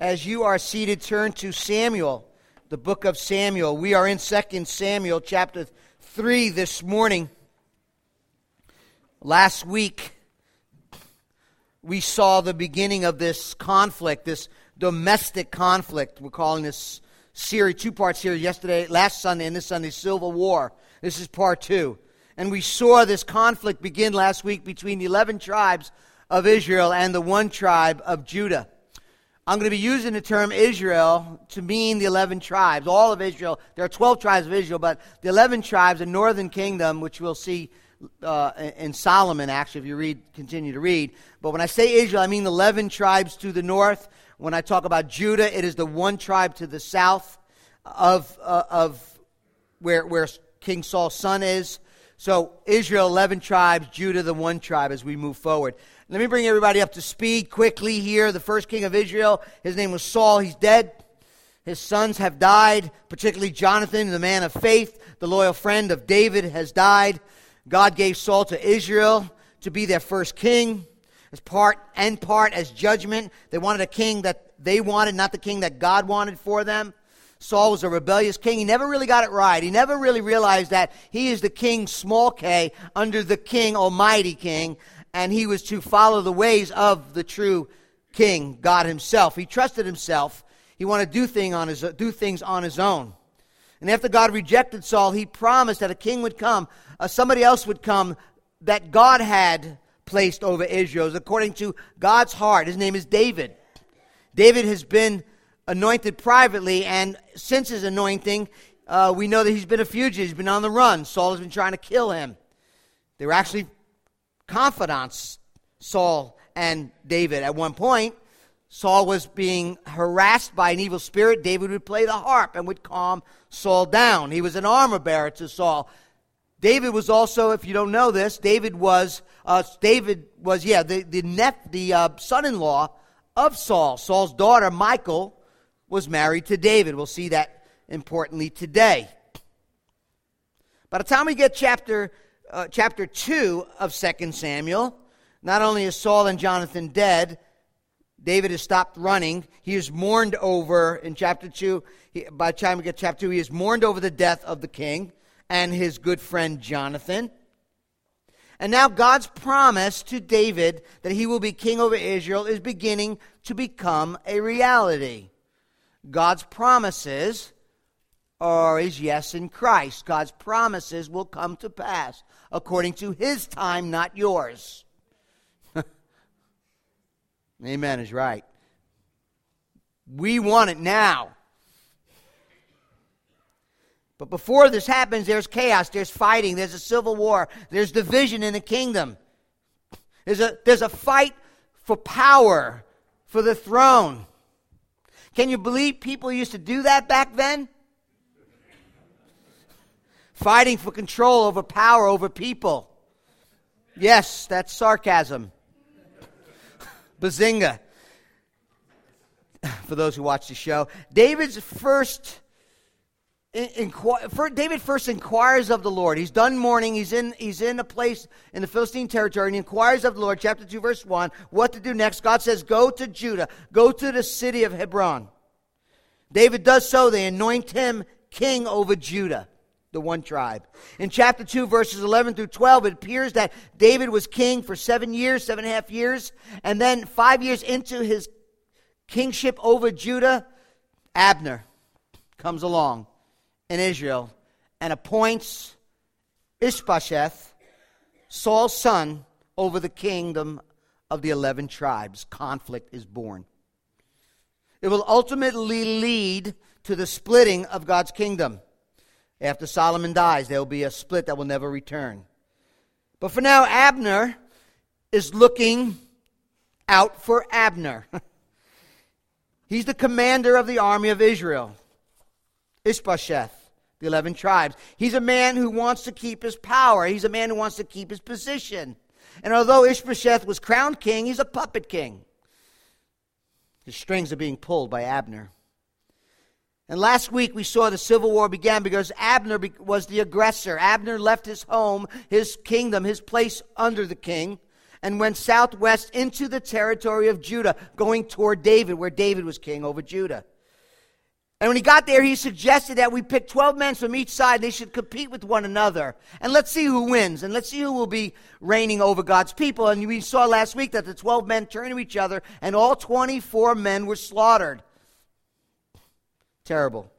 As you are seated, turn to Samuel, the book of Samuel. We are in 2 Samuel chapter 3 this morning. Last week, we saw the beginning of this conflict, this domestic conflict. We're calling this series, two-part series, last Sunday and this Sunday, Civil War. This is part 2. And we saw this conflict begin last week between the 11 tribes of Israel and the one tribe of Judah. I'm going to be using the term Israel to mean the 11 tribes, all of Israel. There are 12 tribes of Israel, but the 11 tribes, the northern kingdom, which we'll see in Solomon, actually, if you continue to read. But when I say Israel, I mean the 11 tribes to the north. When I talk about Judah, it is the one tribe to the south of where King Saul's son is. So Israel, 11 tribes, Judah, the one tribe as we move forward. Let me bring everybody up to speed quickly here. The first king of Israel, his name was Saul. He's dead. His sons have died, particularly Jonathan, the man of faith, the loyal friend of David, has died. God gave Saul to Israel to be their first king, as judgment. They wanted a king that they wanted, not the king that God wanted for them. Saul was a rebellious king. He never really got it right. He never really realized that he is the king, small k, under the king, almighty king, and he was to follow the ways of the true king, God himself. He trusted himself. He wanted to do things on his own. And after God rejected Saul, he promised that a king would come, somebody else would come that God had placed over Israel, according to God's heart. His name is David. David has been anointed privately, and since his anointing, we know that he's been a fugitive. He's been on the run. Saul has been trying to kill him. They were actually confidants, Saul and David. At one point, Saul was being harassed by an evil spirit. David would play the harp and would calm Saul down. He was an armor bearer to Saul. David was also, if you don't know this, David was the son-in-law of Saul. Saul's daughter, Michal, was married to David. We'll see that importantly today. By the time we get chapter 2 of 2 Samuel, not only is Saul and Jonathan dead, David has stopped running. He is mourned over in chapter 2. By the time we get to chapter 2, he is mourned over the death of the king and his good friend Jonathan. And now God's promise to David that he will be king over Israel is beginning to become a reality. God's promises are his yes in Christ. God's promises will come to pass according to his time, not yours. Amen is right. We want it now. But before this happens, there's chaos, there's fighting, there's a civil war, there's division in the kingdom. There's a fight for power, for the throne. Can you believe people used to do that back then? Fighting for control over power, over people. Yes, that's sarcasm. Bazinga. For those who watch the show, David first inquires of the Lord. He's done mourning. He's in a place in the Philistine territory, and he inquires of the Lord, chapter 2, verse 1, what to do next. God says, go to Judah. Go to the city of Hebron. David does so. They anoint him king over Judah, the one tribe. In chapter 2, verses 11 through 12, it appears that David was king for 7.5 years, and then 5 years into his kingship over Judah, Abner comes along in Israel and appoints Ish-bosheth, Saul's son, over the kingdom of the 11 tribes. Conflict is born. It will ultimately lead to the splitting of God's kingdom. After Solomon dies, there will be a split that will never return. But for now, Abner is looking out for Abner. He's the commander of the army of Israel. Ish-bosheth, the 11 tribes. He's a man who wants to keep his power. He's a man who wants to keep his position. And although Ish-bosheth was crowned king, he's a puppet king. His strings are being pulled by Abner. And last week we saw the civil war began because Abner was the aggressor. Abner left his home, his kingdom, his place under the king, and went southwest into the territory of Judah, going toward David, where David was king over Judah. And when he got there, he suggested that we pick 12 men from each side. They should compete with one another. And let's see who wins. And let's see who will be reigning over God's people. And we saw last week that the 12 men turned to each other, and all 24 men were slaughtered. Terrible.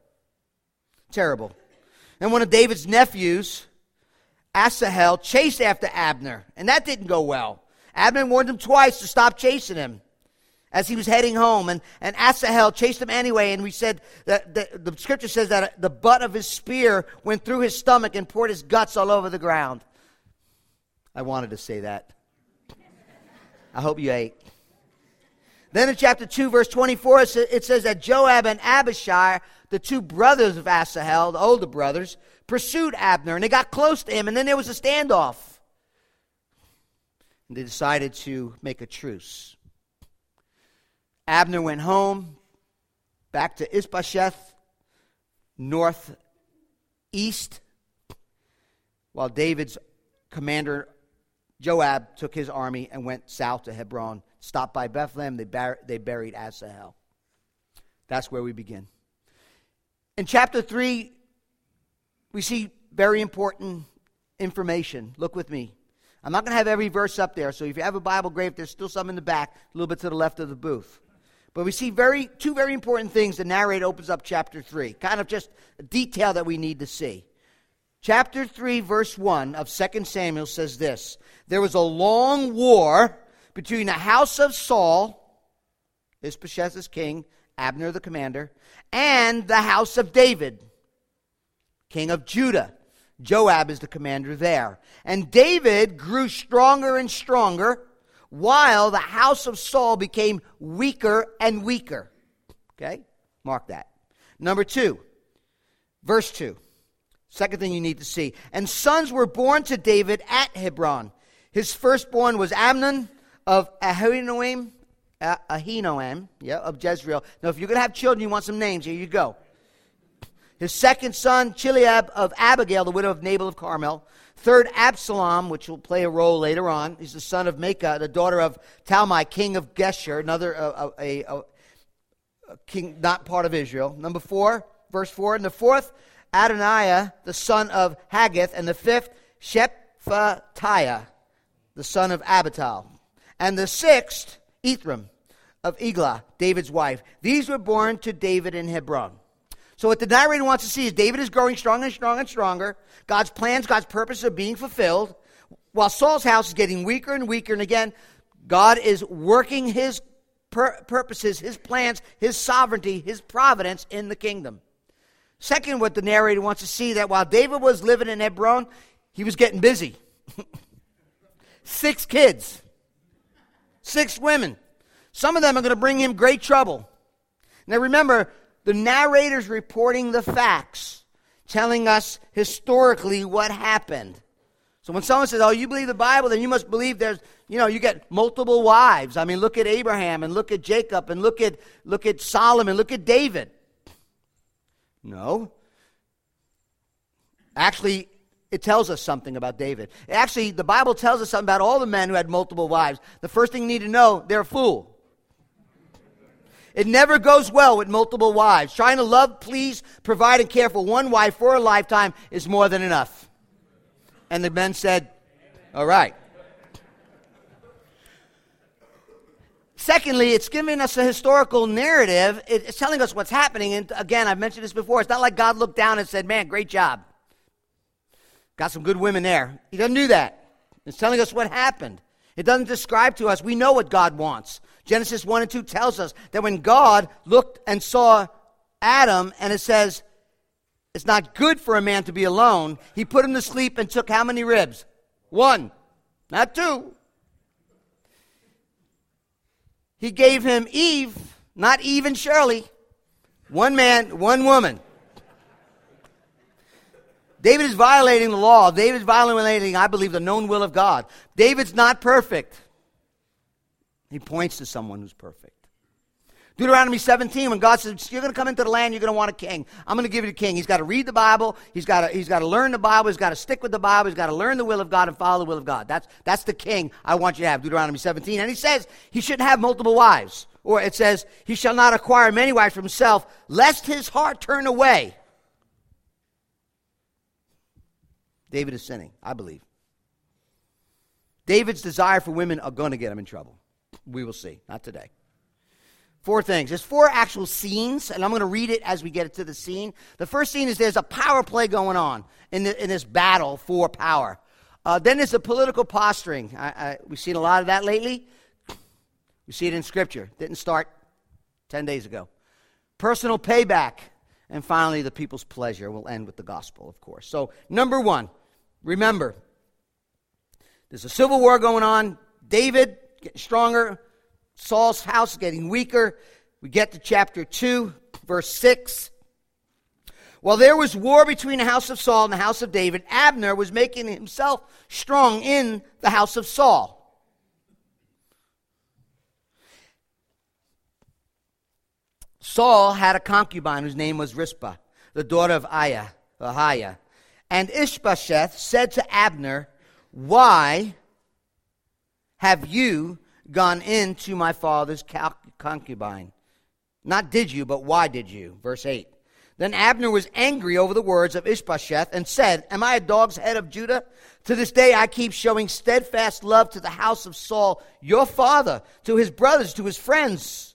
Terrible. And one of David's nephews, Asahel, chased after Abner. And that didn't go well. Abner warned him twice to stop chasing him as he was heading home, and Asahel chased him anyway, and we said that the scripture says that the butt of his spear went through his stomach and poured his guts all over the ground. I wanted to say that. I hope you ate. Then in chapter 2, verse 24, it says that Joab and Abishai, the two brothers of Asahel, the older brothers, pursued Abner, and they got close to him, and then there was a standoff. And they decided to make a truce. Abner went home, back to Ish-bosheth, northeast, while David's commander, Joab, took his army and went south to Hebron, stopped by Bethlehem. They buried Asahel. That's where we begin. In chapter 3, we see very important information. Look with me. I'm not going to have every verse up there, so if you have a Bible, great. There's still some in the back, a little bit to the left of the booth. But we see two very important things. The narrator opens up chapter 3, kind of just a detail that we need to see. Chapter 3, verse 1 of 2 Samuel says this: there was a long war between the house of Saul, Ish-bosheth's king, Abner the commander, and the house of David, king of Judah. Joab is the commander there. And David grew stronger and stronger, while the house of Saul became weaker and weaker. Okay? Mark that. Number 2, verse 2. Second thing you need to see. And sons were born to David at Hebron. His firstborn was Amnon of Ahinoam, of Jezreel. Now, if you're going to have children, you want some names. Here you go. His second son, Chiliab of Abigail, the widow of Nabal of Carmel. Third, Absalom, which will play a role later on. He's the son of Maacah, the daughter of Talmai, king of Geshur, another king not part of Israel. Number 4, verse 4. And the fourth, Adoniah, the son of Haggith. And the fifth, Shephatiah, the son of Abital. And the sixth, Ithram of Eglah, David's wife. These were born to David in Hebron. So what the narrator wants to see is David is growing stronger and stronger and stronger. God's plans, God's purposes are being fulfilled, while Saul's house is getting weaker and weaker. And again, God is working his purposes, his plans, his sovereignty, his providence in the kingdom. Second, what the narrator wants to see, that while David was living in Hebron, he was getting busy. 6 kids. 6 women. Some of them are going to bring him great trouble. Now remember, the narrator's reporting the facts, telling us historically what happened. So when someone says, oh, you believe the Bible, then you must believe you get multiple wives. I mean, look at Abraham and look at Jacob and look at Solomon, look at David. No. Actually, it tells us something about David. Actually, the Bible tells us something about all the men who had multiple wives. The first thing you need to know, they're a fool. It never goes well with multiple wives. Trying to love, please, provide, and care for one wife for a lifetime is more than enough. And the men said, all right. Secondly, it's giving us a historical narrative. It's telling us what's happening. And again, I've mentioned this before. It's not like God looked down and said, man, great job. Got some good women there. He doesn't do that. It's telling us what happened. It doesn't describe to us. We know what God wants. Genesis 1 and 2 tells us that when God looked and saw Adam, and it says, it's not good for a man to be alone, he put him to sleep and took how many ribs? 1, not 2. He gave him Eve, not Eve and Shirley. 1 man, 1 woman. David is violating the law. David is violating, I believe, the known will of God. David's not perfect. He points to someone who's perfect. Deuteronomy 17, when God says, you're going to come into the land, you're going to want a king. I'm going to give you the king. He's got to read the Bible. He's got to learn the Bible. He's got to stick with the Bible. He's got to learn the will of God and follow the will of God. That's the king I want you to have, Deuteronomy 17. And he says he shouldn't have multiple wives. Or it says, he shall not acquire many wives for himself, lest his heart turn away. David is sinning, I believe. David's desire for women are going to get him in trouble. We will see. Not today. Four things. There's four actual scenes, and I'm going to read it as we get to the scene. The first scene is there's a power play going on in this battle for power. Then there's the political posturing. We've seen a lot of that lately. We see it in Scripture. Didn't start 10 days ago. Personal payback. And finally, the people's pleasure. We'll end with the gospel, of course. So, number one, remember, there's a civil war going on. David getting stronger. Saul's house getting weaker. We get to chapter 2, verse 6. While there was war between the house of Saul and the house of David, Abner was making himself strong in the house of Saul. Saul had a concubine whose name was Rizpah, the daughter of Aiah. And Ish-bosheth said to Abner, why have you gone into my father's concubine? Not did you, but why did you? Verse 8. Then Abner was angry over the words of Ish-bosheth and said, am I a dog's head of Judah? To this day I keep showing steadfast love to the house of Saul, your father, to his brothers, to his friends.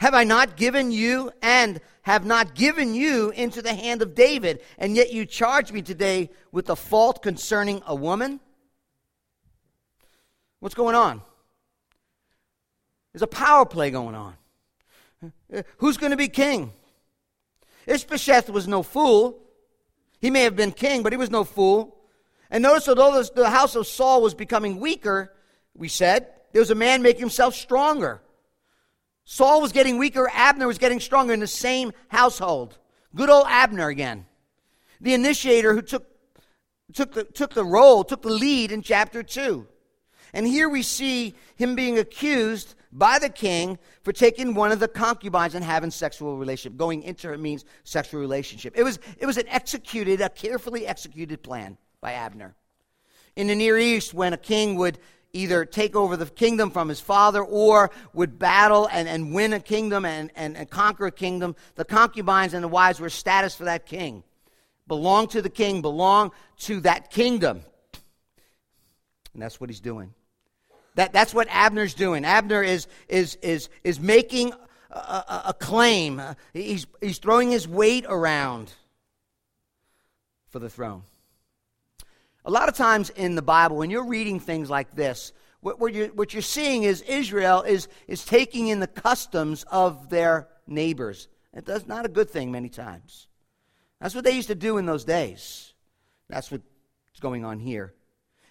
Have I not given you and have not given you into the hand of David, and yet you charge me today with a fault concerning a woman? What's going on? There's a power play going on. Who's going to be king? Ish-bosheth was no fool. He may have been king, but he was no fool. And notice, although the house of Saul was becoming weaker, we said, there was a man making himself stronger. Saul was getting weaker, Abner was getting stronger in the same household. Good old Abner again. The initiator who took the lead in chapter 2. And here we see him being accused by the king for taking one of the concubines and having sexual relationship. Going into her means sexual relationship. It was a carefully executed plan by Abner. In the Near East, when a king would either take over the kingdom from his father or would battle and win a kingdom and conquer a kingdom, the concubines and the wives were status for that king. Belong to the king, belong to that kingdom. And that's what he's doing. That's what Abner's doing. Abner is making a claim. He's throwing his weight around for the throne. A lot of times in the Bible, when you're reading things like this, what you're seeing is Israel is taking in the customs of their neighbors. That's not a good thing many times. That's what they used to do in those days. That's what's going on here.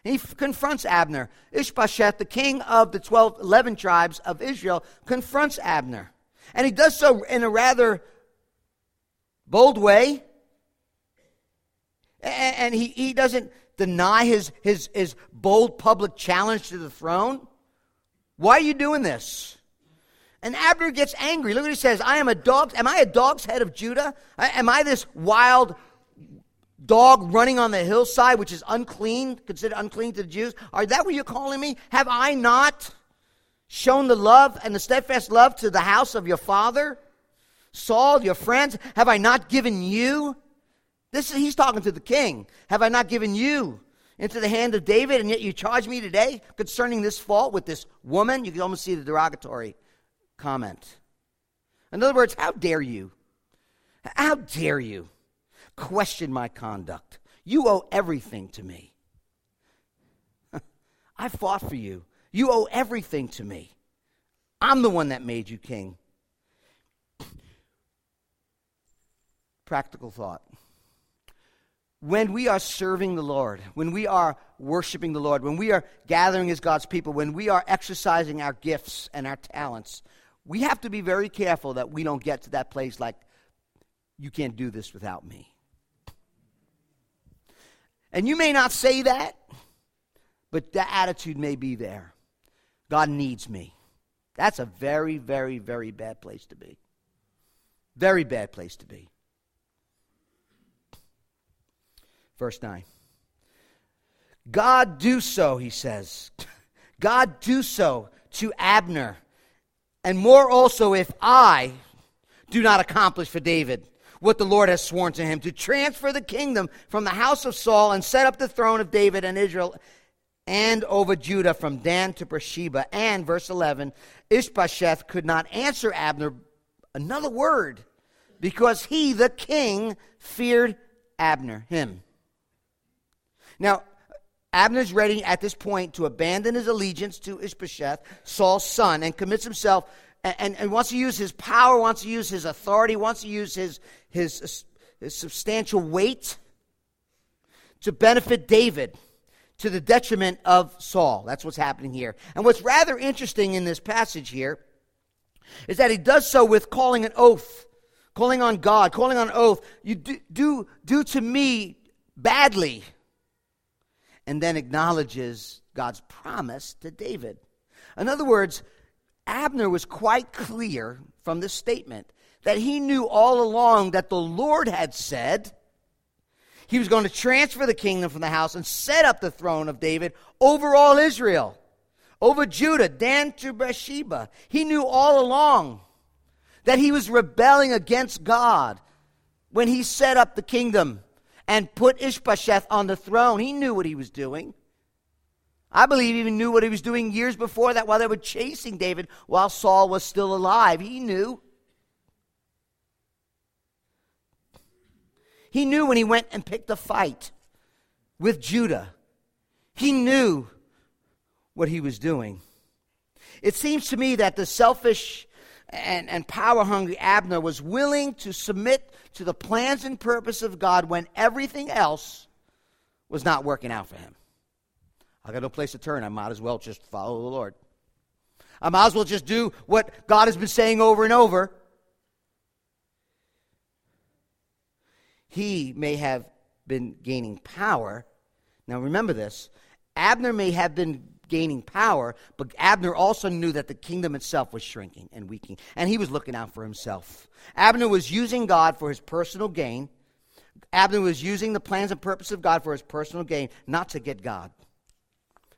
And he confronts Abner. Ish-bosheth, the king of the 11 tribes of Israel, confronts Abner. And he does so in a rather bold way. And he doesn't deny his bold public challenge to the throne. Why are you doing this? And Abner gets angry. Look what he says. Am I a dog's head of Judah? Am I this wild dog running on the hillside, which is unclean, considered unclean to the Jews? Are that what you're calling me? Have I not shown the love and the steadfast love to the house of your father, Saul, your friends? Have I not given you? He's talking to the king. Have I not given you into the hand of David, and yet you charge me today concerning this fault with this woman? You can almost see the derogatory comment. In other words, how dare you? How dare you question my conduct? You owe everything to me. I fought for you. You owe everything to me. I'm the one that made you king. Practical thought. When we are serving the Lord, when we are worshiping the Lord, when we are gathering as God's people, when we are exercising our gifts and our talents, we have to be very careful that we don't get to that place like, you can't do this without me. And you may not say that, but the attitude may be there. God needs me. That's a very, very, very bad place to be. Very bad place to be. Verse 9. God do so, he says. God do so to Abner, and more also if I do not accomplish for David what the Lord has sworn to him, to transfer the kingdom from the house of Saul and set up the throne of David and Israel and over Judah from Dan to Beersheba. And, verse 11, Ish-bosheth could not answer Abner another word because he, the king, feared Abner, him. Now, Abner's ready at this point to abandon his allegiance to Ish-bosheth, Saul's son, and commits himself, and wants to use his power, wants to use his authority, wants to use his substantial weight to benefit David to the detriment of Saul. That's what's happening here. And what's rather interesting in this passage here is that he does so with calling an oath, calling on God, calling on an oath. You do to me badly. And then acknowledges God's promise to David. In other words, Abner was quite clear from this statement that he knew all along that the Lord had said he was going to transfer the kingdom from the house and set up the throne of David over all Israel, over Judah, Dan to Beersheba. He knew all along that he was rebelling against God when he set up the kingdom and put Ish-bosheth on the throne. He knew what he was doing. I believe he even knew what he was doing years before that while they were chasing David while Saul was still alive. He knew. He knew when he went and picked a fight with Judah. He knew what he was doing. It seems to me that the selfish and power-hungry Abner was willing to submit to the plans and purpose of God when everything else was not working out for him. I got no place to turn. I might as well just follow the Lord. I might as well just do what God has been saying over and over. He may have been gaining power. Now remember this. Abner may have been gaining power, but Abner also knew that the kingdom itself was shrinking and weakening, and he was looking out for himself. Abner was using God for his personal gain. Abner was using the plans and purpose of God for his personal gain, not to get God.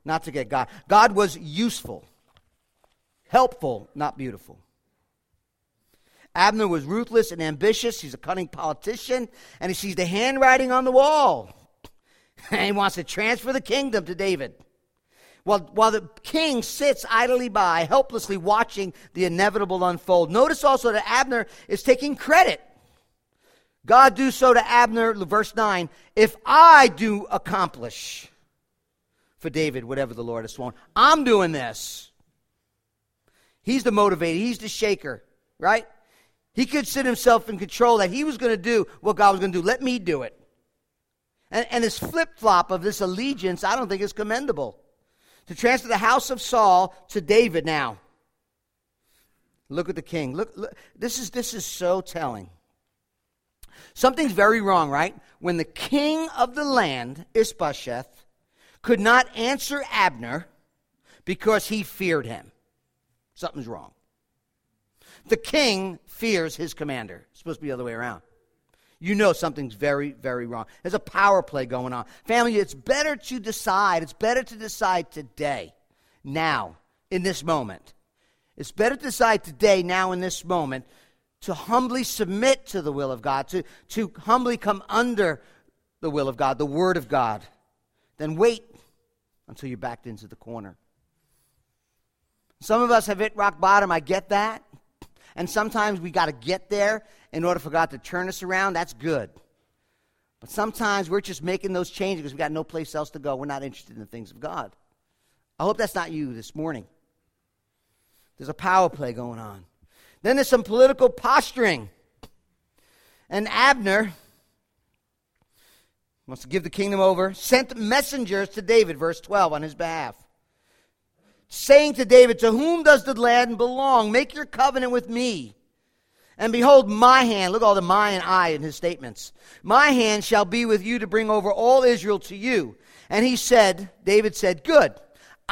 Not to get God. God was useful, helpful, not beautiful. Abner was ruthless and ambitious. He's a cunning politician, and he sees the handwriting on the wall. And he wants to transfer the kingdom to David. While the king sits idly by, helplessly watching the inevitable unfold. Notice also that Abner is taking credit. God do so to Abner, verse 9, if I do accomplish for David whatever the Lord has sworn. I'm doing this. He's the motivator. He's the shaker, right? He could sit himself in control that he was going to do what God was going to do. Let me do it. And this flip-flop of this allegiance, I don't think is commendable. To transfer the house of Saul to David now. Look at the king. Look. This is so telling. Something's very wrong, right? When the king of the land, Ish-bosheth, could not answer Abner because he feared him. Something's wrong. The king fears his commander. It's supposed to be the other way around. You know something's very, very wrong. There's a power play going on. Family, it's better to decide. It's better to decide today, now, in this moment. It's better to decide today, now, in this moment, to humbly submit to the will of God, to humbly come under the will of God, the word of God, than wait until you're backed into the corner. Some of us have hit rock bottom. I get that. And sometimes we got to get there in order for God to turn us around. That's good. But sometimes we're just making those changes because we got no place else to go. We're not interested in the things of God. I hope that's not you this morning. There's a power play going on. Then there's some political posturing. And Abner wants to give the kingdom over, sent messengers to David, verse 12, on his behalf, saying to David, to whom does the land belong? Make your covenant with me. And behold, my hand, look all the my and I in his statements. My hand shall be with you to bring over all Israel to you. And he said, David said, good,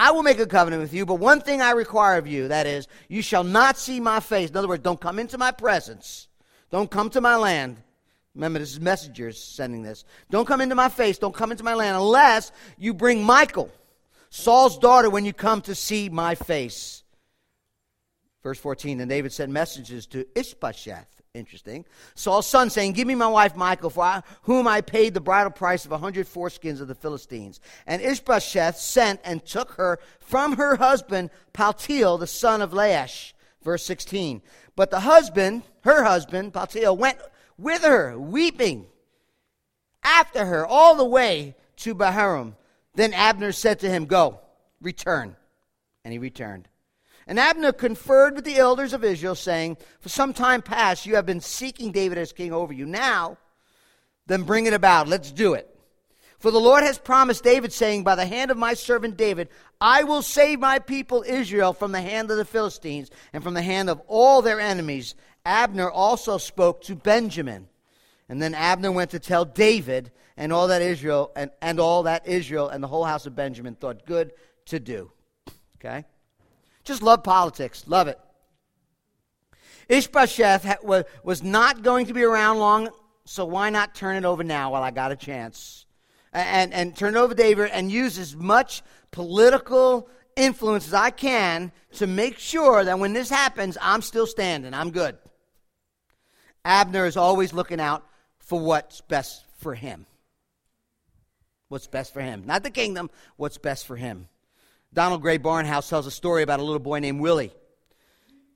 I will make a covenant with you, but one thing I require of you, that is, you shall not see my face. In other words, don't come into my presence. Don't come to my land. Remember, this is messengers sending this. Don't come into my face. Don't come into my land unless you bring Michal, Saul's daughter, when you come to see my face. Verse 14, then David sent messages to Ish-bosheth. Interesting. Saul's son, saying, give me my wife Michal, for whom I paid the bridal price of 100 foreskins of the Philistines. And Ish-bosheth sent and took her from her husband, Paltiel, the son of Laish. Verse 16. But her husband, Paltiel, went with her, weeping after her all the way to Bahurim. Then Abner said to him, go, return. And he returned. And Abner conferred with the elders of Israel, saying, for some time past you have been seeking David as king over you. Now, then bring it about. Let's do it. For the Lord has promised David, saying, by the hand of my servant David, I will save my people Israel from the hand of the Philistines and from the hand of all their enemies. Abner also spoke to Benjamin. And then Abner went to tell David and all that Israel and the whole house of Benjamin thought good to do. Okay? Just love politics. Love it. Ish-bosheth was not going to be around long, so why not turn it over now while I got a chance? And turn it over to David and use as much political influence as I can to make sure that when this happens, I'm still standing. I'm good. Abner is always looking out for what's best for him. What's best for him. Not the kingdom, what's best for him. Donald Gray Barnhouse tells a story about a little boy named Willie.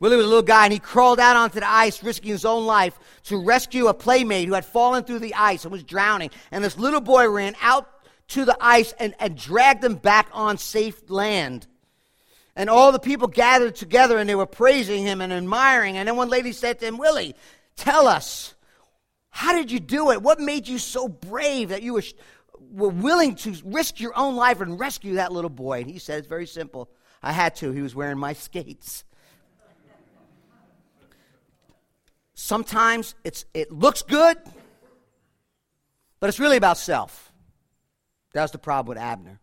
Willie was a little guy, and he crawled out onto the ice, risking his own life to rescue a playmate who had fallen through the ice and was drowning. And this little boy ran out to the ice and dragged them back on safe land. And all the people gathered together, and they were praising him and admiring. And then one lady said to him, Willie, tell us, how did you do it? What made you so brave that you were willing to risk your own life and rescue that little boy? And he said, it's very simple. I had to. He was wearing my skates. Sometimes it looks good, but it's really about self. That was the problem with Abner.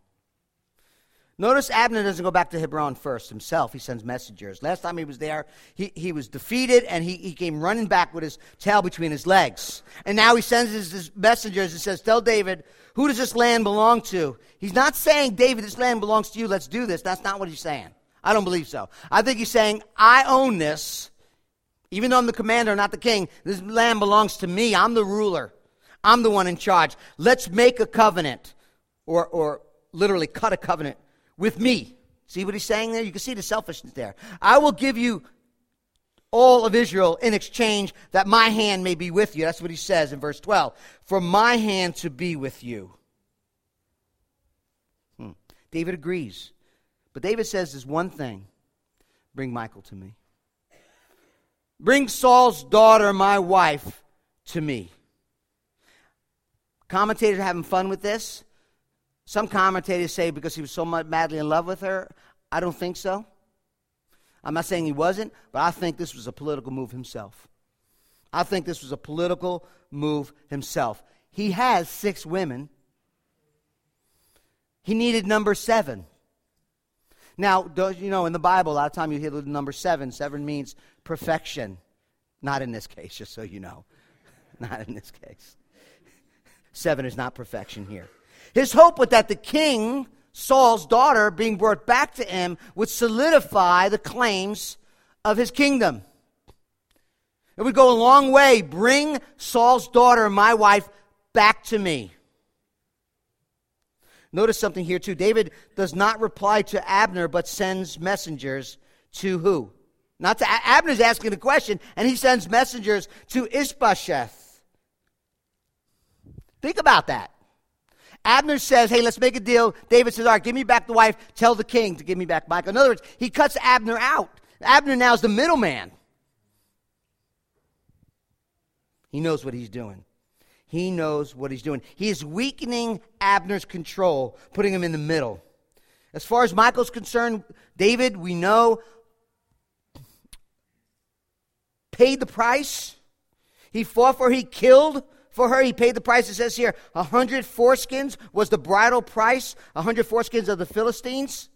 Notice Abner doesn't go back to Hebron first himself. He sends messengers. Last time he was there, he was defeated, and he came running back with his tail between his legs. And now he sends his messengers and says, tell David, who does this land belong to? He's not saying, David, this land belongs to you. Let's do this. That's not what he's saying. I don't believe so. I think he's saying, I own this. Even though I'm the commander, not the king, this land belongs to me. I'm the ruler. I'm the one in charge. Let's make a covenant, or literally cut a covenant with me. See what he's saying there? You can see the selfishness there. I will give you all of Israel in exchange that my hand may be with you. That's what he says in verse 12. For my hand to be with you. David agrees. But David says this one thing. Bring Michal to me. Bring Saul's daughter, my wife, to me. Commentators are having fun with this. Some commentators say because he was so madly in love with her. I don't think so. I'm not saying he wasn't, but I think this was a political move himself. He has 6 women. He needed number 7. Now, you know, in the Bible, a lot of times you hear the number 7. 7 means perfection. Not in this case, just so you know. Not in this case. 7 is not perfection here. His hope was that the king, Saul's daughter, being brought back to him would solidify the claims of his kingdom. It would go a long way. Bring Saul's daughter, my wife, back to me. Notice something here too. David does not reply to Abner, but sends messengers to who? Not to Abner's asking the question, and he sends messengers to Ish-bosheth. Think about that. Abner says, hey, let's make a deal. David says, all right, give me back the wife. Tell the king to give me back Michal. In other words, he cuts Abner out. Abner now is the middleman. He knows what he's doing. He is weakening Abner's control, putting him in the middle. As far as Michal's concerned, David, we know, paid the price. He fought for her. He killed for her. He paid the price. It says here, 100 foreskins was the bridal price, 100 foreskins of the Philistines.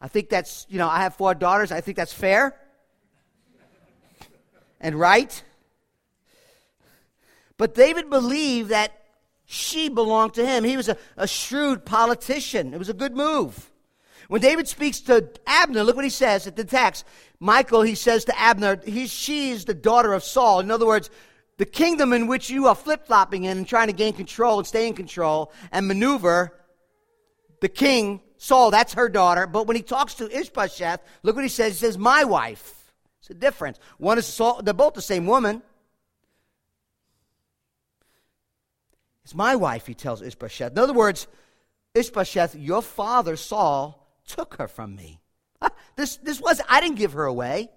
I think that's, you know, I have four daughters. I think that's fair and right. But David believed that she belonged to him. He was a shrewd politician. It was a good move. When David speaks to Abner, look what he says at the text. Michal, he says to Abner, she is the daughter of Saul. In other words, the kingdom in which you are flip-flopping in and trying to gain control and stay in control and maneuver, the king, Saul, that's her daughter. But when he talks to Ish-bosheth, look what he says. He says, my wife. It's a difference. One is Saul, they're both the same woman. It's my wife, he tells Ish-bosheth. In other words, Ish-bosheth, your father, Saul, took her from me. This was, I didn't give her away.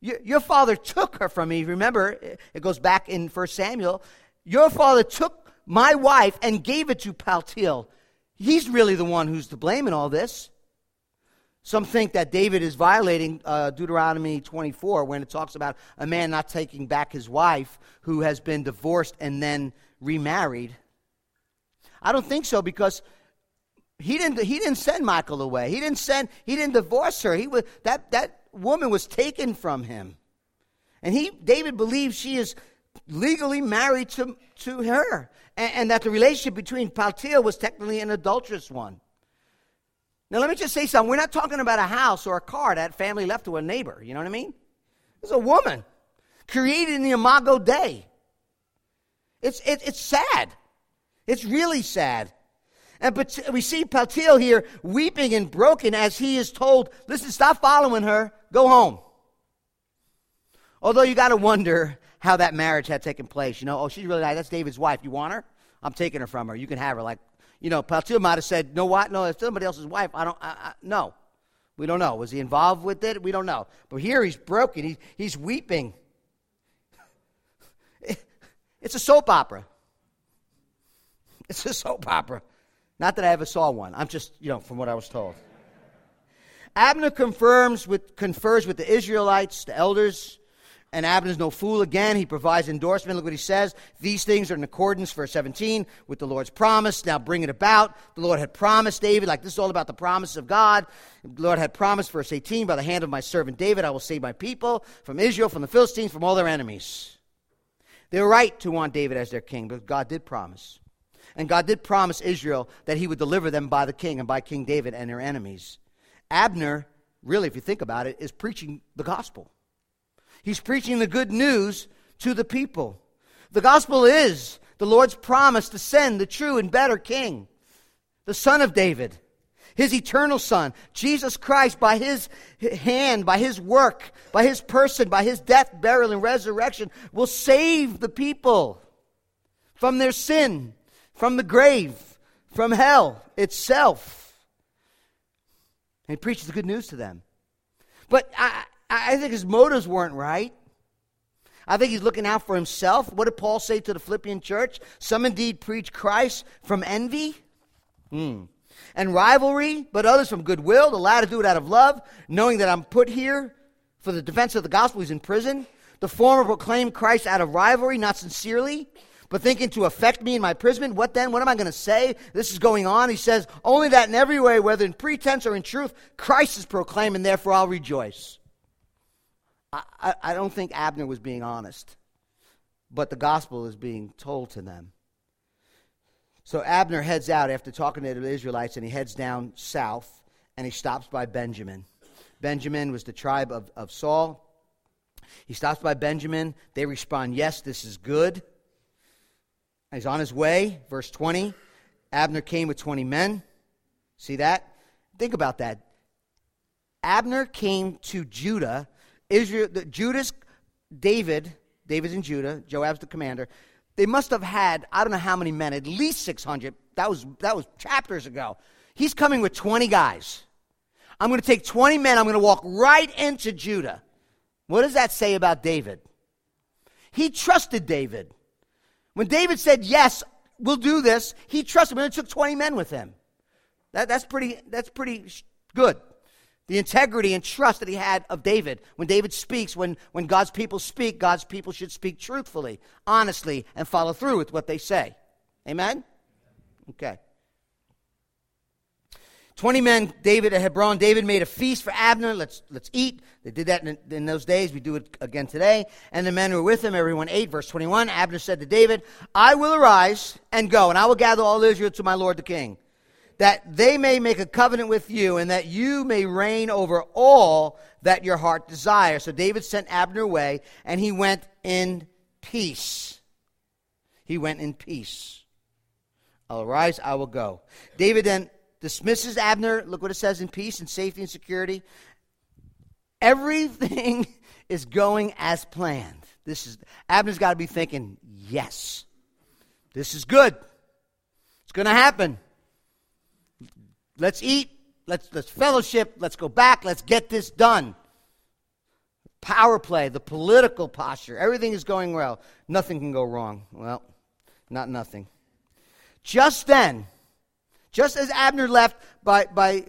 Your father took her from me. Remember, it goes back in 1 Samuel. Your father took my wife and gave it to Paltiel. He's really the one who's to blame in all this. Some think that David is violating Deuteronomy 24 when it talks about a man not taking back his wife who has been divorced and then remarried. I don't think so, because he didn't send Michal away. He didn't divorce her. He was, that woman was taken from him. And David believes she is legally married to her, and that the relationship between Paltiel was technically an adulterous one. Now, let me just say something. We're not talking about a house or a car that family left to a neighbor. You know what I mean? It's a woman created in the Imago Dei. It's sad. It's really sad. And but we see Paltiel here weeping and broken as he is told, listen, stop following her, go home. Although you got to wonder how that marriage had taken place. You know, oh, she's really nice. That's David's wife. You want her? I'm taking her from her. You can have her. Like, you know, Paltiel might have said, no, what? No, it's somebody else's wife. No. We don't know. Was he involved with it? We don't know. But here he's broken. He's weeping. It's a soap opera. It's a soap opera. Not that I ever saw one. I'm just, you know, from what I was told. Abner confers with the Israelites, the elders, and Abner's no fool again. He provides endorsement. Look what he says. These things are in accordance, verse 17, with the Lord's promise. Now bring it about. The Lord had promised David, like this is all about the promise of God. The Lord had promised, verse 18, by the hand of my servant David, I will save my people from Israel, from the Philistines, from all their enemies. They were right to want David as their king, but God did promise. And God did promise Israel that he would deliver them by the king and by King David and their enemies. Abner, really, if you think about it, is preaching the gospel. He's preaching the good news to the people. The gospel is the Lord's promise to send the true and better king, the son of David, his eternal son, Jesus Christ, by his hand, by his work, by his person, by his death, burial, and resurrection, will save the people from their sin, from the grave, from hell itself. And he preaches the good news to them. But I think his motives weren't right. I think he's looking out for himself. What did Paul say to the Philippian church? Some indeed preach Christ from envy and rivalry, but others from goodwill. The latter do it out of love, knowing that I'm put here for the defense of the gospel. He's in prison. The former proclaim Christ out of rivalry, not sincerely, but thinking to affect me in my imprisonment. What then? What am I going to say? This is going on. He says, only that in every way, whether in pretense or in truth, Christ is proclaimed, and therefore I'll rejoice. I don't think Abner was being honest, but the gospel is being told to them. So Abner heads out after talking to the Israelites, and he heads down south, and he stops by Benjamin. Benjamin was the tribe of Saul. He stops by Benjamin. They respond, yes, this is good. He's on his way. Verse 20, Abner came with 20 men. See that? Think about that. Abner came to Judah. David's in Judah, Joab's the commander. They must have had, I don't know how many men, at least 600. That was chapters ago. He's coming with 20 guys. I'm going to take 20 men. I'm going to walk right into Judah. What does that say about David? He trusted David. When David said, yes, we'll do this, he trusted him, and it took 20 men with him. That's pretty good. The integrity and trust that he had of David. When David speaks, when God's people speak, God's people should speak truthfully, honestly, and follow through with what they say. Amen? Okay. 20 men, David at Hebron. David made a feast for Abner. Let's eat. They did that in those days. We do it again today. And the men who were with him, everyone ate. Verse 21, Abner said to David, I will arise and go, and I will gather all Israel to my lord the king, that they may make a covenant with you, and that you may reign over all that your heart desires. So David sent Abner away, and he went in peace. He went in peace. I'll arise, I will go. David then dismisses Abner. Look what it says, in peace and safety and security. Everything is going as planned. Abner's got to be thinking, yes, this is good. It's going to happen. Let's eat. Let's fellowship. Let's go back. Let's get this done. Power play, the political posture. Everything is going well. Nothing can go wrong. Well, not nothing. Just then, just as Abner left, as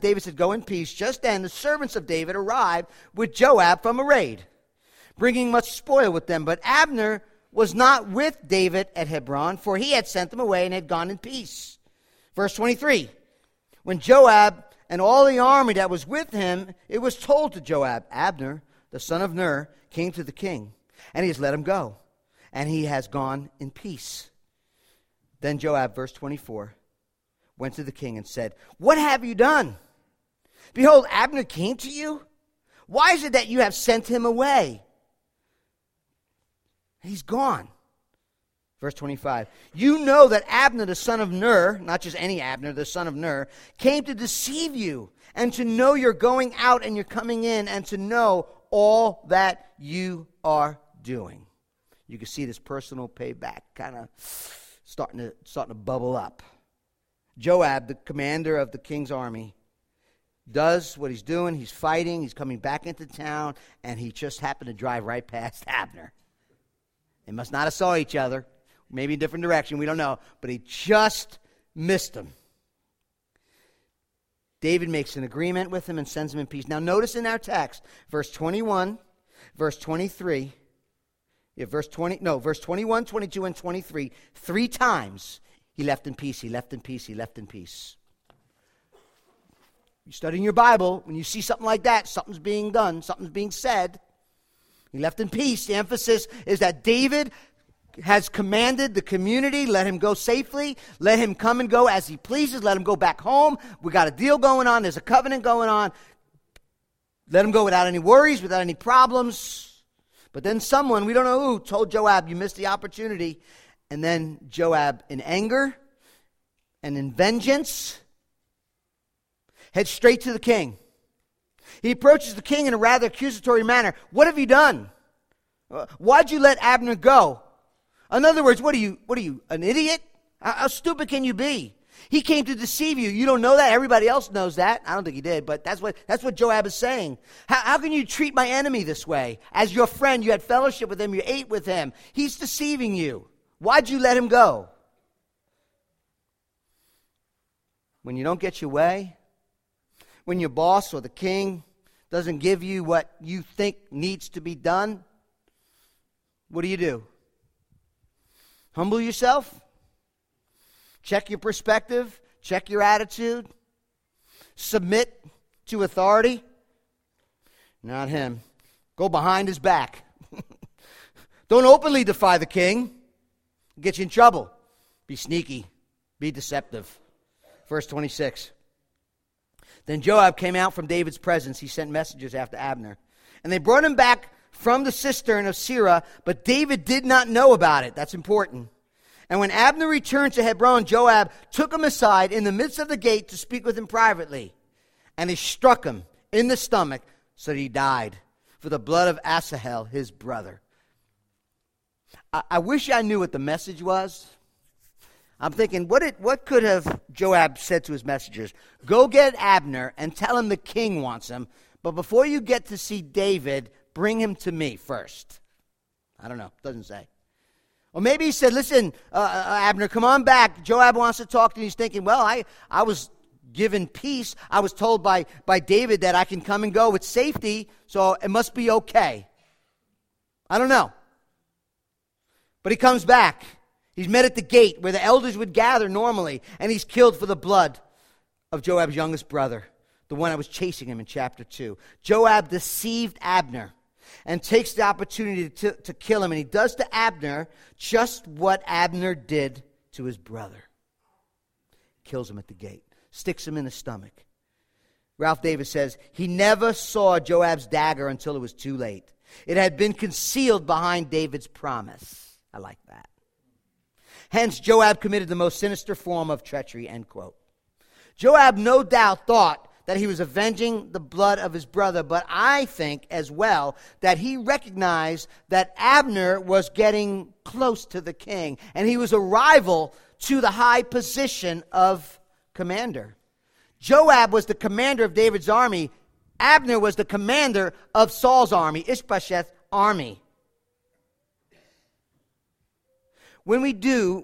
David said, go in peace, just then the servants of David arrived with Joab from a raid, bringing much spoil with them. But Abner was not with David at Hebron, for he had sent them away and had gone in peace. Verse 23, when Joab and all the army that was with him, it was told to Joab, Abner, the son of Ner, came to the king, and he has let him go, and he has gone in peace. Then Joab, verse 24, went to the king and said, What have you done? Behold, Abner came to you. Why is it that you have sent him away? He's gone. Verse 25, you know that Abner, the son of Ner, not just any Abner, the son of Ner, came to deceive you and to know your going out and your coming in and to know all that you are doing. You can see this personal payback kind of starting to bubble up. Joab, the commander of the king's army, does what he's doing. He's fighting. He's coming back into town, and he just happened to drive right past Abner. They must not have saw each other. Maybe a different direction. We don't know. But he just missed him. David makes an agreement with him and sends him in peace. Now notice in our text, verse 21, verse 23, verse 21, 22, and 23, three times he left in peace, he left in peace, he left in peace. You're studying your Bible, when you see something like that, something's being done, something's being said. He left in peace. The emphasis is that David has commanded the community, let him go safely, let him come and go as he pleases, let him go back home. We got a deal going on, there's a covenant going on. Let him go without any worries, without any problems. But then someone, we don't know who, told Joab, you missed the opportunity. And then Joab, in anger and in vengeance, heads straight to the king. He approaches the king in a rather accusatory manner. What have you done? Why'd you let Abner go? In other words, what are you, an idiot? How stupid can you be? He came to deceive you. You don't know that? Everybody else knows that. I don't think he did, but that's what Joab is saying. How can you treat my enemy this way? As your friend, you had fellowship with him, you ate with him. He's deceiving you. Why'd you let him go? When you don't get your way, when your boss or the king doesn't give you what you think needs to be done, what do? Humble yourself? Check your perspective. Check your attitude. Submit to authority. Not him. Go behind his back. Don't openly defy the king. Get you in trouble. Be sneaky. Be deceptive. Verse 26. Then Joab came out from David's presence. He sent messengers after Abner. And they brought him back from the cistern of Sirah, but David did not know about it. That's important. And when Abner returned to Hebron, Joab took him aside in the midst of the gate to speak with him privately. And he struck him in the stomach so that he died for the blood of Asahel, his brother. I wish I knew what the message was. I'm thinking, what could have Joab said to his messengers? Go get Abner and tell him the king wants him. But before you get to see David, bring him to me first. I don't know. Doesn't say. Or maybe he said, listen, Abner, come on back. Joab wants to talk to you. He's thinking, well, I was given peace. I was told by David that I can come and go with safety, so it must be okay. I don't know. But he comes back. He's met at the gate where the elders would gather normally, and he's killed for the blood of Joab's youngest brother, the one that was chasing him in chapter 2. Joab deceived Abner and takes the opportunity to kill him. And he does to Abner just what Abner did to his brother. Kills him at the gate. Sticks him in the stomach. Ralph Davis says, he never saw Joab's dagger until it was too late. It had been concealed behind David's promise. I like that. Hence, Joab committed the most sinister form of treachery, end quote. Joab no doubt thought that he was avenging the blood of his brother, but I think as well that he recognized that Abner was getting close to the king, and he was a rival to the high position of commander. Joab was the commander of David's army. Abner was the commander of Saul's army, Ish-bosheth's army. When we do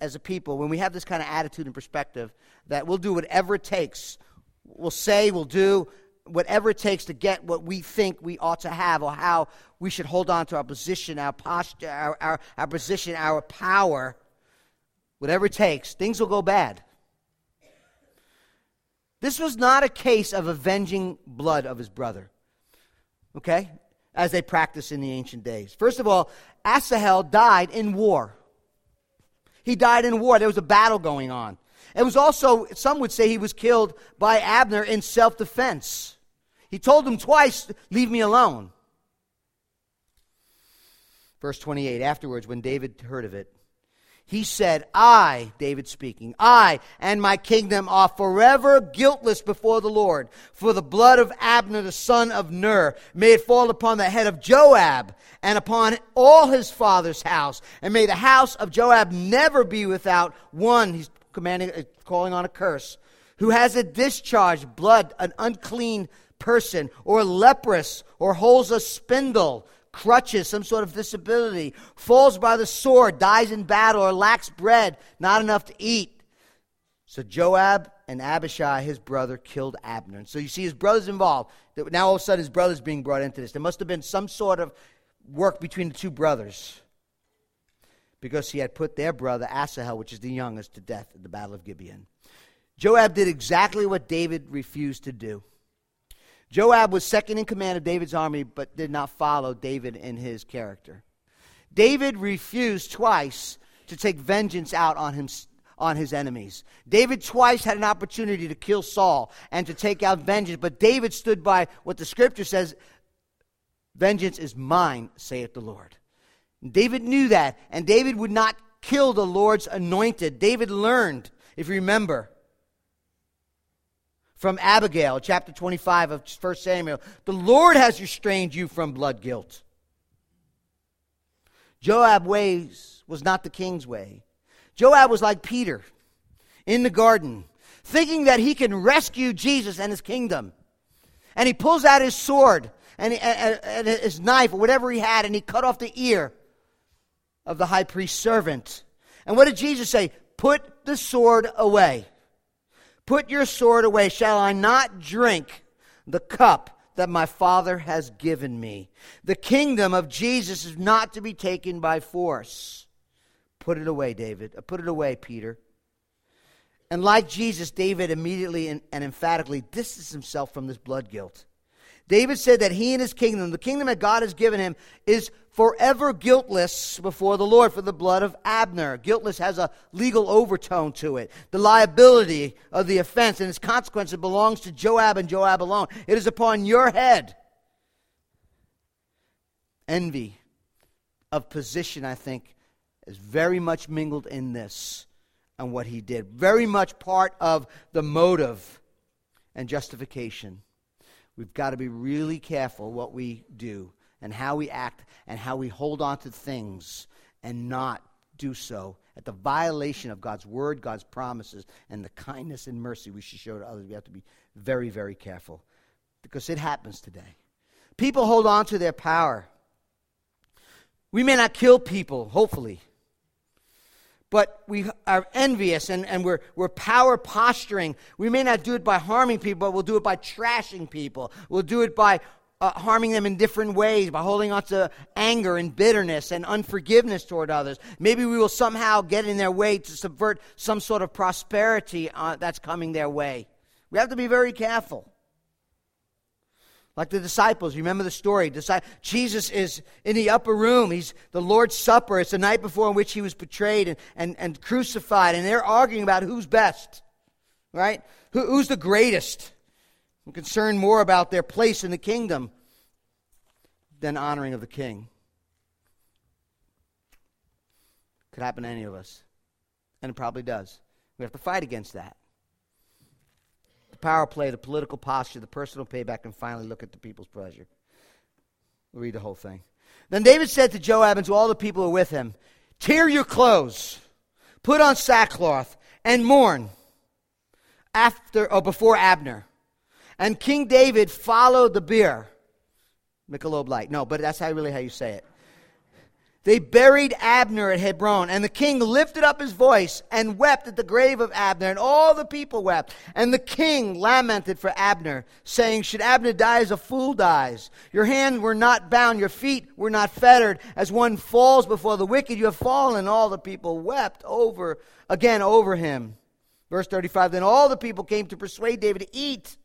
as a people, when we have this kind of attitude and perspective that we'll do whatever it takes, we'll say, we'll do whatever it takes to get what we think we ought to have, or how we should hold on to our position, our posture, our position, our power. Whatever it takes, things will go bad. This was not a case of avenging blood of his brother, okay, as they practiced in the ancient days. First of all, Asahel died in war. He died in war. There was a battle going on. It was also, some would say he was killed by Abner in self-defense. He told him twice, leave me alone. Verse 28, afterwards, when David heard of it, he said, I, David speaking, I and my kingdom are forever guiltless before the Lord. For the blood of Abner, the son of Ner, may it fall upon the head of Joab and upon all his father's house. And may the house of Joab never be without one, he's commanding, calling on a curse, who has a discharged blood, an unclean person, or leprous, or holds a spindle, crutches, some sort of disability, falls by the sword, dies in battle, or lacks bread, not enough to eat. So Joab and Abishai, his brother, killed Abner. And so you see his brother's involved. Now all of a sudden his brother's being brought into this. There must have been some sort of work between the two brothers, because he had put their brother Asahel, which is the youngest, to death at the Battle of Gibeon. Joab did exactly what David refused to do. Joab was second in command of David's army, but did not follow David in his character. David refused twice to take vengeance out on his enemies. David twice had an opportunity to kill Saul and to take out vengeance, but David stood by what the scripture says, vengeance is mine, saith the Lord. David knew that, and David would not kill the Lord's anointed. David learned, if you remember, from Abigail, chapter 25 of 1 Samuel, the Lord has restrained you from blood guilt. Joab's ways was not the king's way. Joab was like Peter in the garden, thinking that he can rescue Jesus and his kingdom. And he pulls out his sword and his knife, or whatever he had, and he cut off the ear of the high priest's servant. And what did Jesus say? Put the sword away. Put your sword away. Shall I not drink the cup that my Father has given me? The kingdom of Jesus is not to be taken by force. Put it away, David. Put it away, Peter. And like Jesus, David immediately and emphatically distanced himself from this blood guilt. David said that he and his kingdom, the kingdom that God has given him, is forever guiltless before the Lord for the blood of Abner. Guiltless has a legal overtone to it. The liability of the offense and its consequences belongs to Joab and Joab alone. It is upon your head. Envy of position, I think, is very much mingled in this and what he did. Very much part of the motive and justification. We've got to be really careful what we do, and how we act, and how we hold on to things, and not do so at the violation of God's word, God's promises, and the kindness and mercy we should show to others. We have to be very, very careful, because it happens today. People hold on to their power. We may not kill people, hopefully, but we are envious and we're power posturing. We may not do it by harming people, but we'll do it by trashing people. We'll do it by harming them in different ways by holding on to anger and bitterness and unforgiveness toward others. Maybe we will somehow get in their way to subvert some sort of prosperity that's coming their way. We have to be very careful. Like the disciples, remember the story. Jesus is in the upper room. He's the Lord's Supper. It's the night before in which he was betrayed and crucified. And they're arguing about who's best, right? Who's the greatest? I'm concerned more about their place in the kingdom than honoring of the king. Could happen to any of us. And it probably does. We have to fight against that. Power play, the political posture, the personal payback, and finally look at the people's pleasure. We'll read the whole thing. Then David said to Joab and to all the people who were with him, "Tear your clothes, put on sackcloth, and mourn before Abner." And King David followed the bier. Michelob Light. No, but that's how you say it. They buried Abner at Hebron, and the king lifted up his voice and wept at the grave of Abner, and all the people wept. And the king lamented for Abner, saying, "Should Abner die as a fool dies? Your hands were not bound, your feet were not fettered. As one falls before the wicked, you have fallen." And all the people wept over him. Verse 35, then all the people came to persuade David to eat.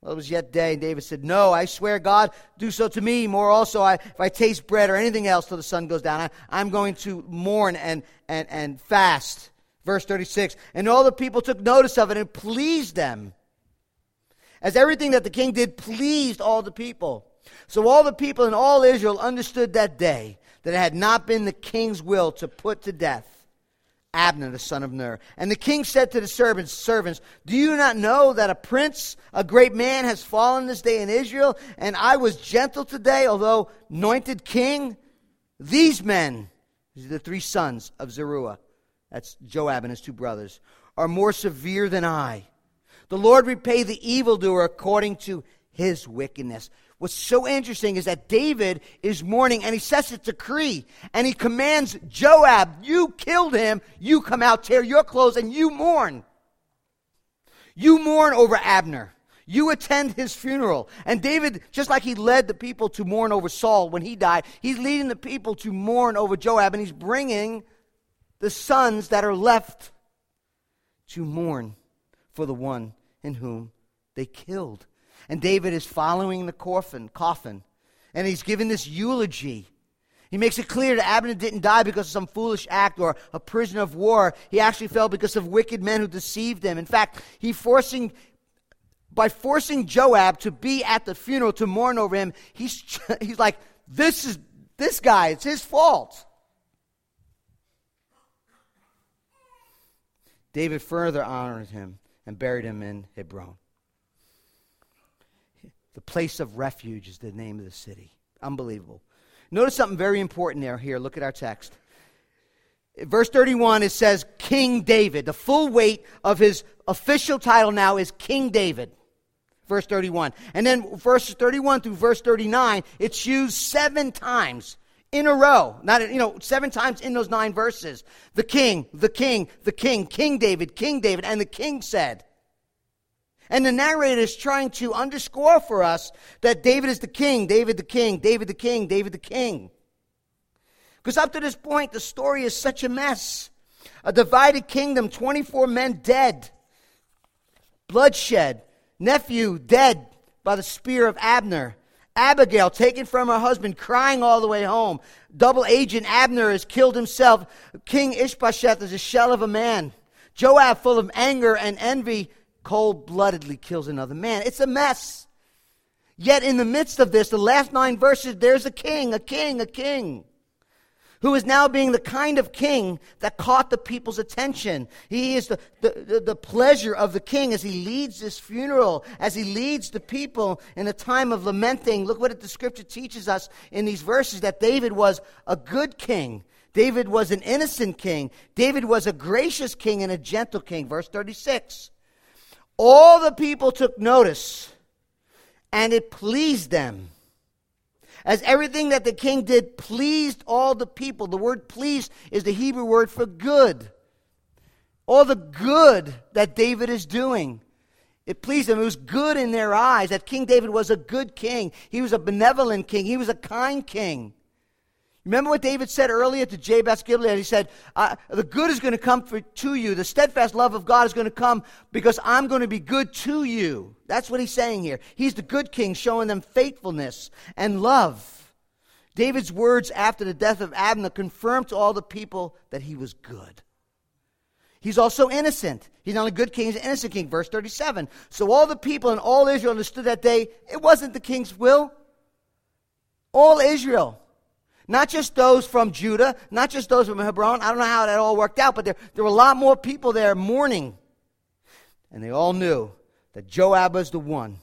Well, it was yet day, and David said, "No, I swear, God, do so to me. More also, if I taste bread or anything else till the sun goes down, I'm going to mourn and fast." Verse 36, and all the people took notice of it and pleased them. As everything that the king did pleased all the people. So all the people in all Israel understood that day that it had not been the king's will to put to death Abner, the son of Ner. And the king said to the servants, "Do you not know that a prince, a great man, has fallen this day in Israel? And I was gentle today, although anointed king." These men, these are the three sons of Zeruiah, that's Joab and his two brothers, are more severe than I. The Lord repay the evildoer according to his wickedness. What's so interesting is that David is mourning, and he sets a decree, and he commands Joab, "You killed him, you come out, tear your clothes, and you mourn. You mourn over Abner. You attend his funeral." And David, just like he led the people to mourn over Saul when he died, he's leading the people to mourn over Joab, and he's bringing the sons that are left to mourn for the one in whom they killed. And David is following the coffin, and he's given this eulogy. He makes it clear that Abner didn't die because of some foolish act or a prisoner of war. He actually fell because of wicked men who deceived him. In fact, by forcing Joab to be at the funeral to mourn over him, he's like, this guy, it's his fault. David further honored him and buried him in Hebron. The place of refuge is the name of the city. Unbelievable. Notice something very important here. Look at our text. Verse 31, it says King David. The full weight of his official title now is King David. Verse 31. And then verses 31 through verse 39, it's used 7 times in a row. 7 times in those 9 verses. The king, the king, the king, King David, and the king said. And the narrator is trying to underscore for us that David is the king, David the king, David the king, David the king. Because up to this point, the story is such a mess. A divided kingdom, 24 men dead. Bloodshed. Nephew dead by the spear of Abner. Abigail taken from her husband, crying all the way home. Double agent Abner is killed himself. King Ish-bosheth is a shell of a man. Joab, full of anger and envy, cold-bloodedly kills another man. It's a mess. Yet in the midst of this, the last 9 verses, there's a king, who is now being the kind of king that caught the people's attention. He is the pleasure of the king as he leads this funeral, as he leads the people in a time of lamenting. Look what the scripture teaches us in these verses, that David was a good king. David was an innocent king. David was a gracious king and a gentle king. Verse 36. All the people took notice, and it pleased them. As everything that the king did pleased all the people. The word pleased is the Hebrew word for good. All the good that David is doing It pleased them. It was good in their eyes that King David was a good king. He was a benevolent king. He was a kind king. Remember what David said earlier to Jabez Gilead? He said, the good is going to come to you. The steadfast love of God is going to come because I'm going to be good to you. That's what he's saying here. He's the good king, showing them faithfulness and love. David's words after the death of Abner confirmed to all the people that he was good. He's also innocent. He's not a good king, he's an innocent king. Verse 37. So all the people in all Israel understood that day it wasn't the king's will. All Israel. Not just those from Judah, not just those from Hebron. I don't know how that all worked out, but there were a lot more people there mourning. And they all knew that Joab was the one.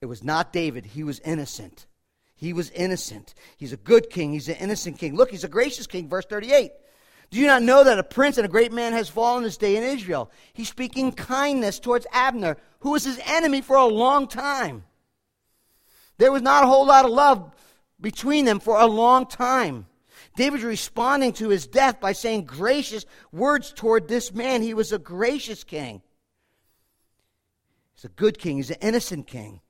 It was not David. He was innocent. He was innocent. He's a good king. He's an innocent king. Look, he's a gracious king. Verse 38. Do you not know that a prince and a great man has fallen this day in Israel? He's speaking kindness towards Abner, who was his enemy for a long time. There was not a whole lot of love between them for a long time. David's responding to his death by saying gracious words toward this man. He was a gracious king. He's a good king. He's an innocent king.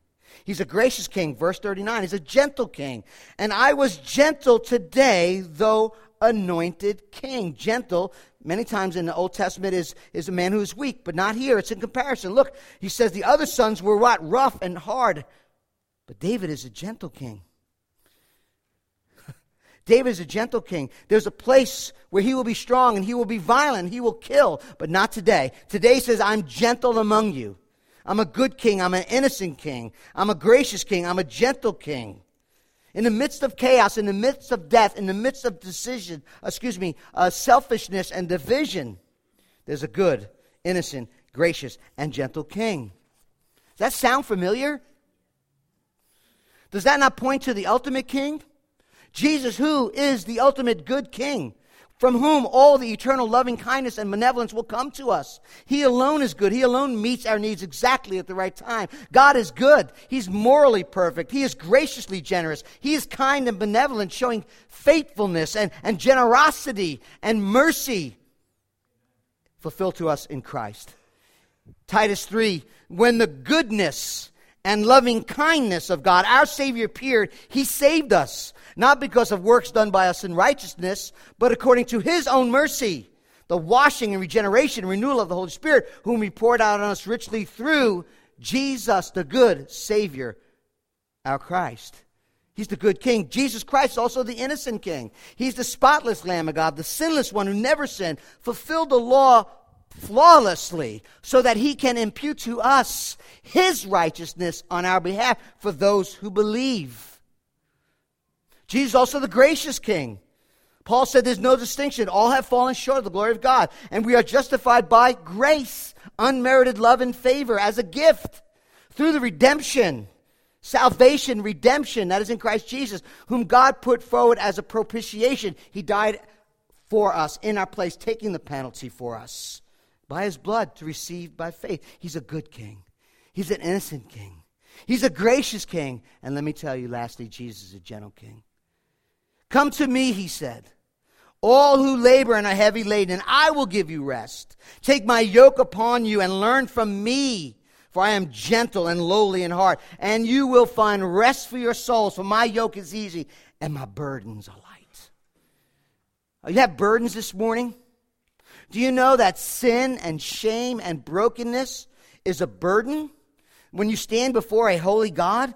He's a gracious king. Verse 39, he's a gentle king. And I was gentle today, though anointed king. Gentle, many times in the Old Testament, is a man who is weak, but not here. It's in comparison. Look, he says the other sons were what? Rough and hard. But David is a gentle king. David is a gentle king. There's a place where he will be strong and he will be violent. He will kill, but not today. Today says, I'm gentle among you. I'm a good king. I'm an innocent king. I'm a gracious king. I'm a gentle king. In the midst of chaos, in the midst of death, in the midst of selfishness and division, there's a good, innocent, gracious, and gentle king. Does that sound familiar? Does that not point to the ultimate king? Jesus, who is the ultimate good king, from whom all the eternal loving kindness and benevolence will come to us. He alone is good. He alone meets our needs exactly at the right time. God is good. He's morally perfect. He is graciously generous. He is kind and benevolent, showing faithfulness and generosity and mercy fulfilled to us in Christ. Titus 3, when the goodness and loving kindness of God, our Savior, appeared, he saved us, not because of works done by us in righteousness, but according to his own mercy, the washing and regeneration and renewal of the Holy Spirit, whom he poured out on us richly through Jesus, the good Savior, our Christ. He's the good king. Jesus Christ is also the innocent king. He's the spotless Lamb of God, the sinless one who never sinned, fulfilled the law flawlessly, so that he can impute to us his righteousness on our behalf for those who believe. Jesus is also the gracious king. Paul said there's no distinction. All have fallen short of the glory of God, and we are justified by grace, unmerited love and favor as a gift through the redemption, salvation, redemption that is in Christ Jesus, whom God put forward as a propitiation. He died for us in our place, taking the penalty for us, by his blood to receive by faith. He's a good king. He's an innocent king. He's a gracious king. And let me tell you, lastly, Jesus is a gentle king. Come to me, he said, all who labor and are heavy laden, and I will give you rest. Take my yoke upon you and learn from me, for I am gentle and lowly in heart, and you will find rest for your souls, for my yoke is easy and my burdens are light. Oh, you have burdens this morning? Do you know that sin and shame and brokenness is a burden? When you stand before a holy God,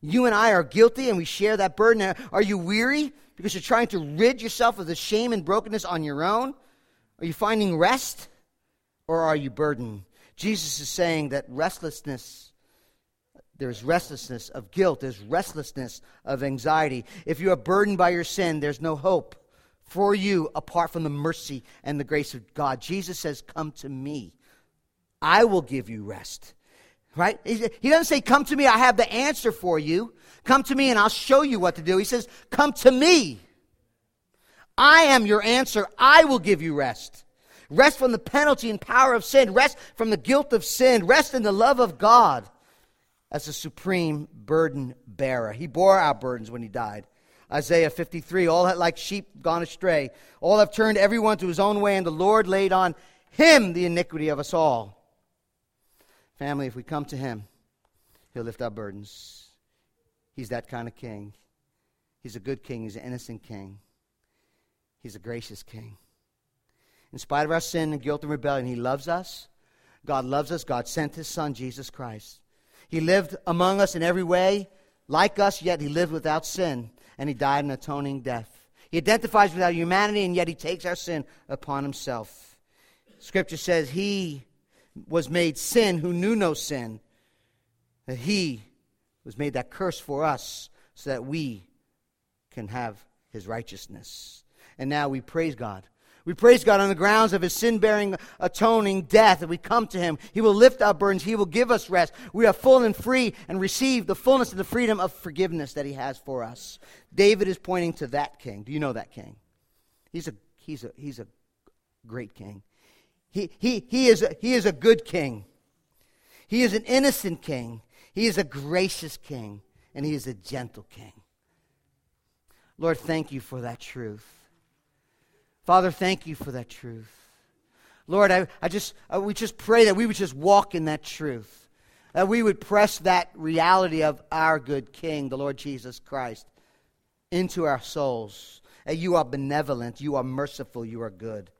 you and I are guilty and we share that burden. Are you weary because you're trying to rid yourself of the shame and brokenness on your own? Are you finding rest, or are you burdened? Jesus is saying that restlessness, there's restlessness of guilt, there's restlessness of anxiety. If you are burdened by your sin, there's no hope for you apart from the mercy and the grace of God. Jesus says, come to me. I will give you rest. Right? He doesn't say, come to me, I have the answer for you. Come to me and I'll show you what to do. He says, come to me. I am your answer. I will give you rest. Rest from the penalty and power of sin. Rest from the guilt of sin. Rest in the love of God as the supreme burden bearer. He bore our burdens when he died. Isaiah 53, all had like sheep gone astray. All have turned everyone to his own way, and the Lord laid on him the iniquity of us all. Family, if we come to him, he'll lift our burdens. He's that kind of king. He's a good king. He's an innocent king. He's a gracious king. In spite of our sin and guilt and rebellion, he loves us. God loves us. God sent his son, Jesus Christ. He lived among us in every way, like us, yet he lived without sin, and he died an atoning death. He identifies with our humanity, and yet he takes our sin upon himself. Scripture says he was made sin who knew no sin, that he was made that curse for us so that we can have his righteousness. And now we praise God. We praise God on the grounds of his sin-bearing, atoning death. If we come to him, he will lift our burdens. He will give us rest. We are full and free and receive the fullness and the freedom of forgiveness that he has for us. David is pointing to that king. Do you know that king? He's a great king. He is a good king. He is an innocent king. He is a gracious king. And he is a gentle king. Lord, thank you for that truth. Father, thank you for that truth. Lord, we just pray that we would just walk in that truth, that we would press that reality of our good King, the Lord Jesus Christ, into our souls. That you are benevolent, you are merciful, you are good.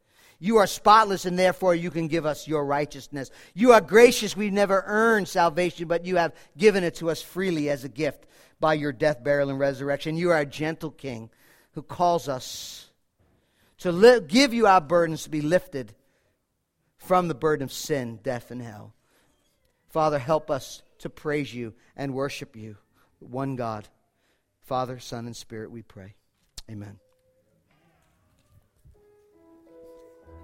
You are spotless, and therefore you can give us your righteousness. You are gracious. We've never earned salvation, but you have given it to us freely as a gift by your death, burial, and resurrection. You are a gentle King who calls us to give you our burdens to be lifted from the burden of sin, death, and hell. Father, help us to praise you and worship you, one God. Father, Son, and Spirit, we pray. Amen.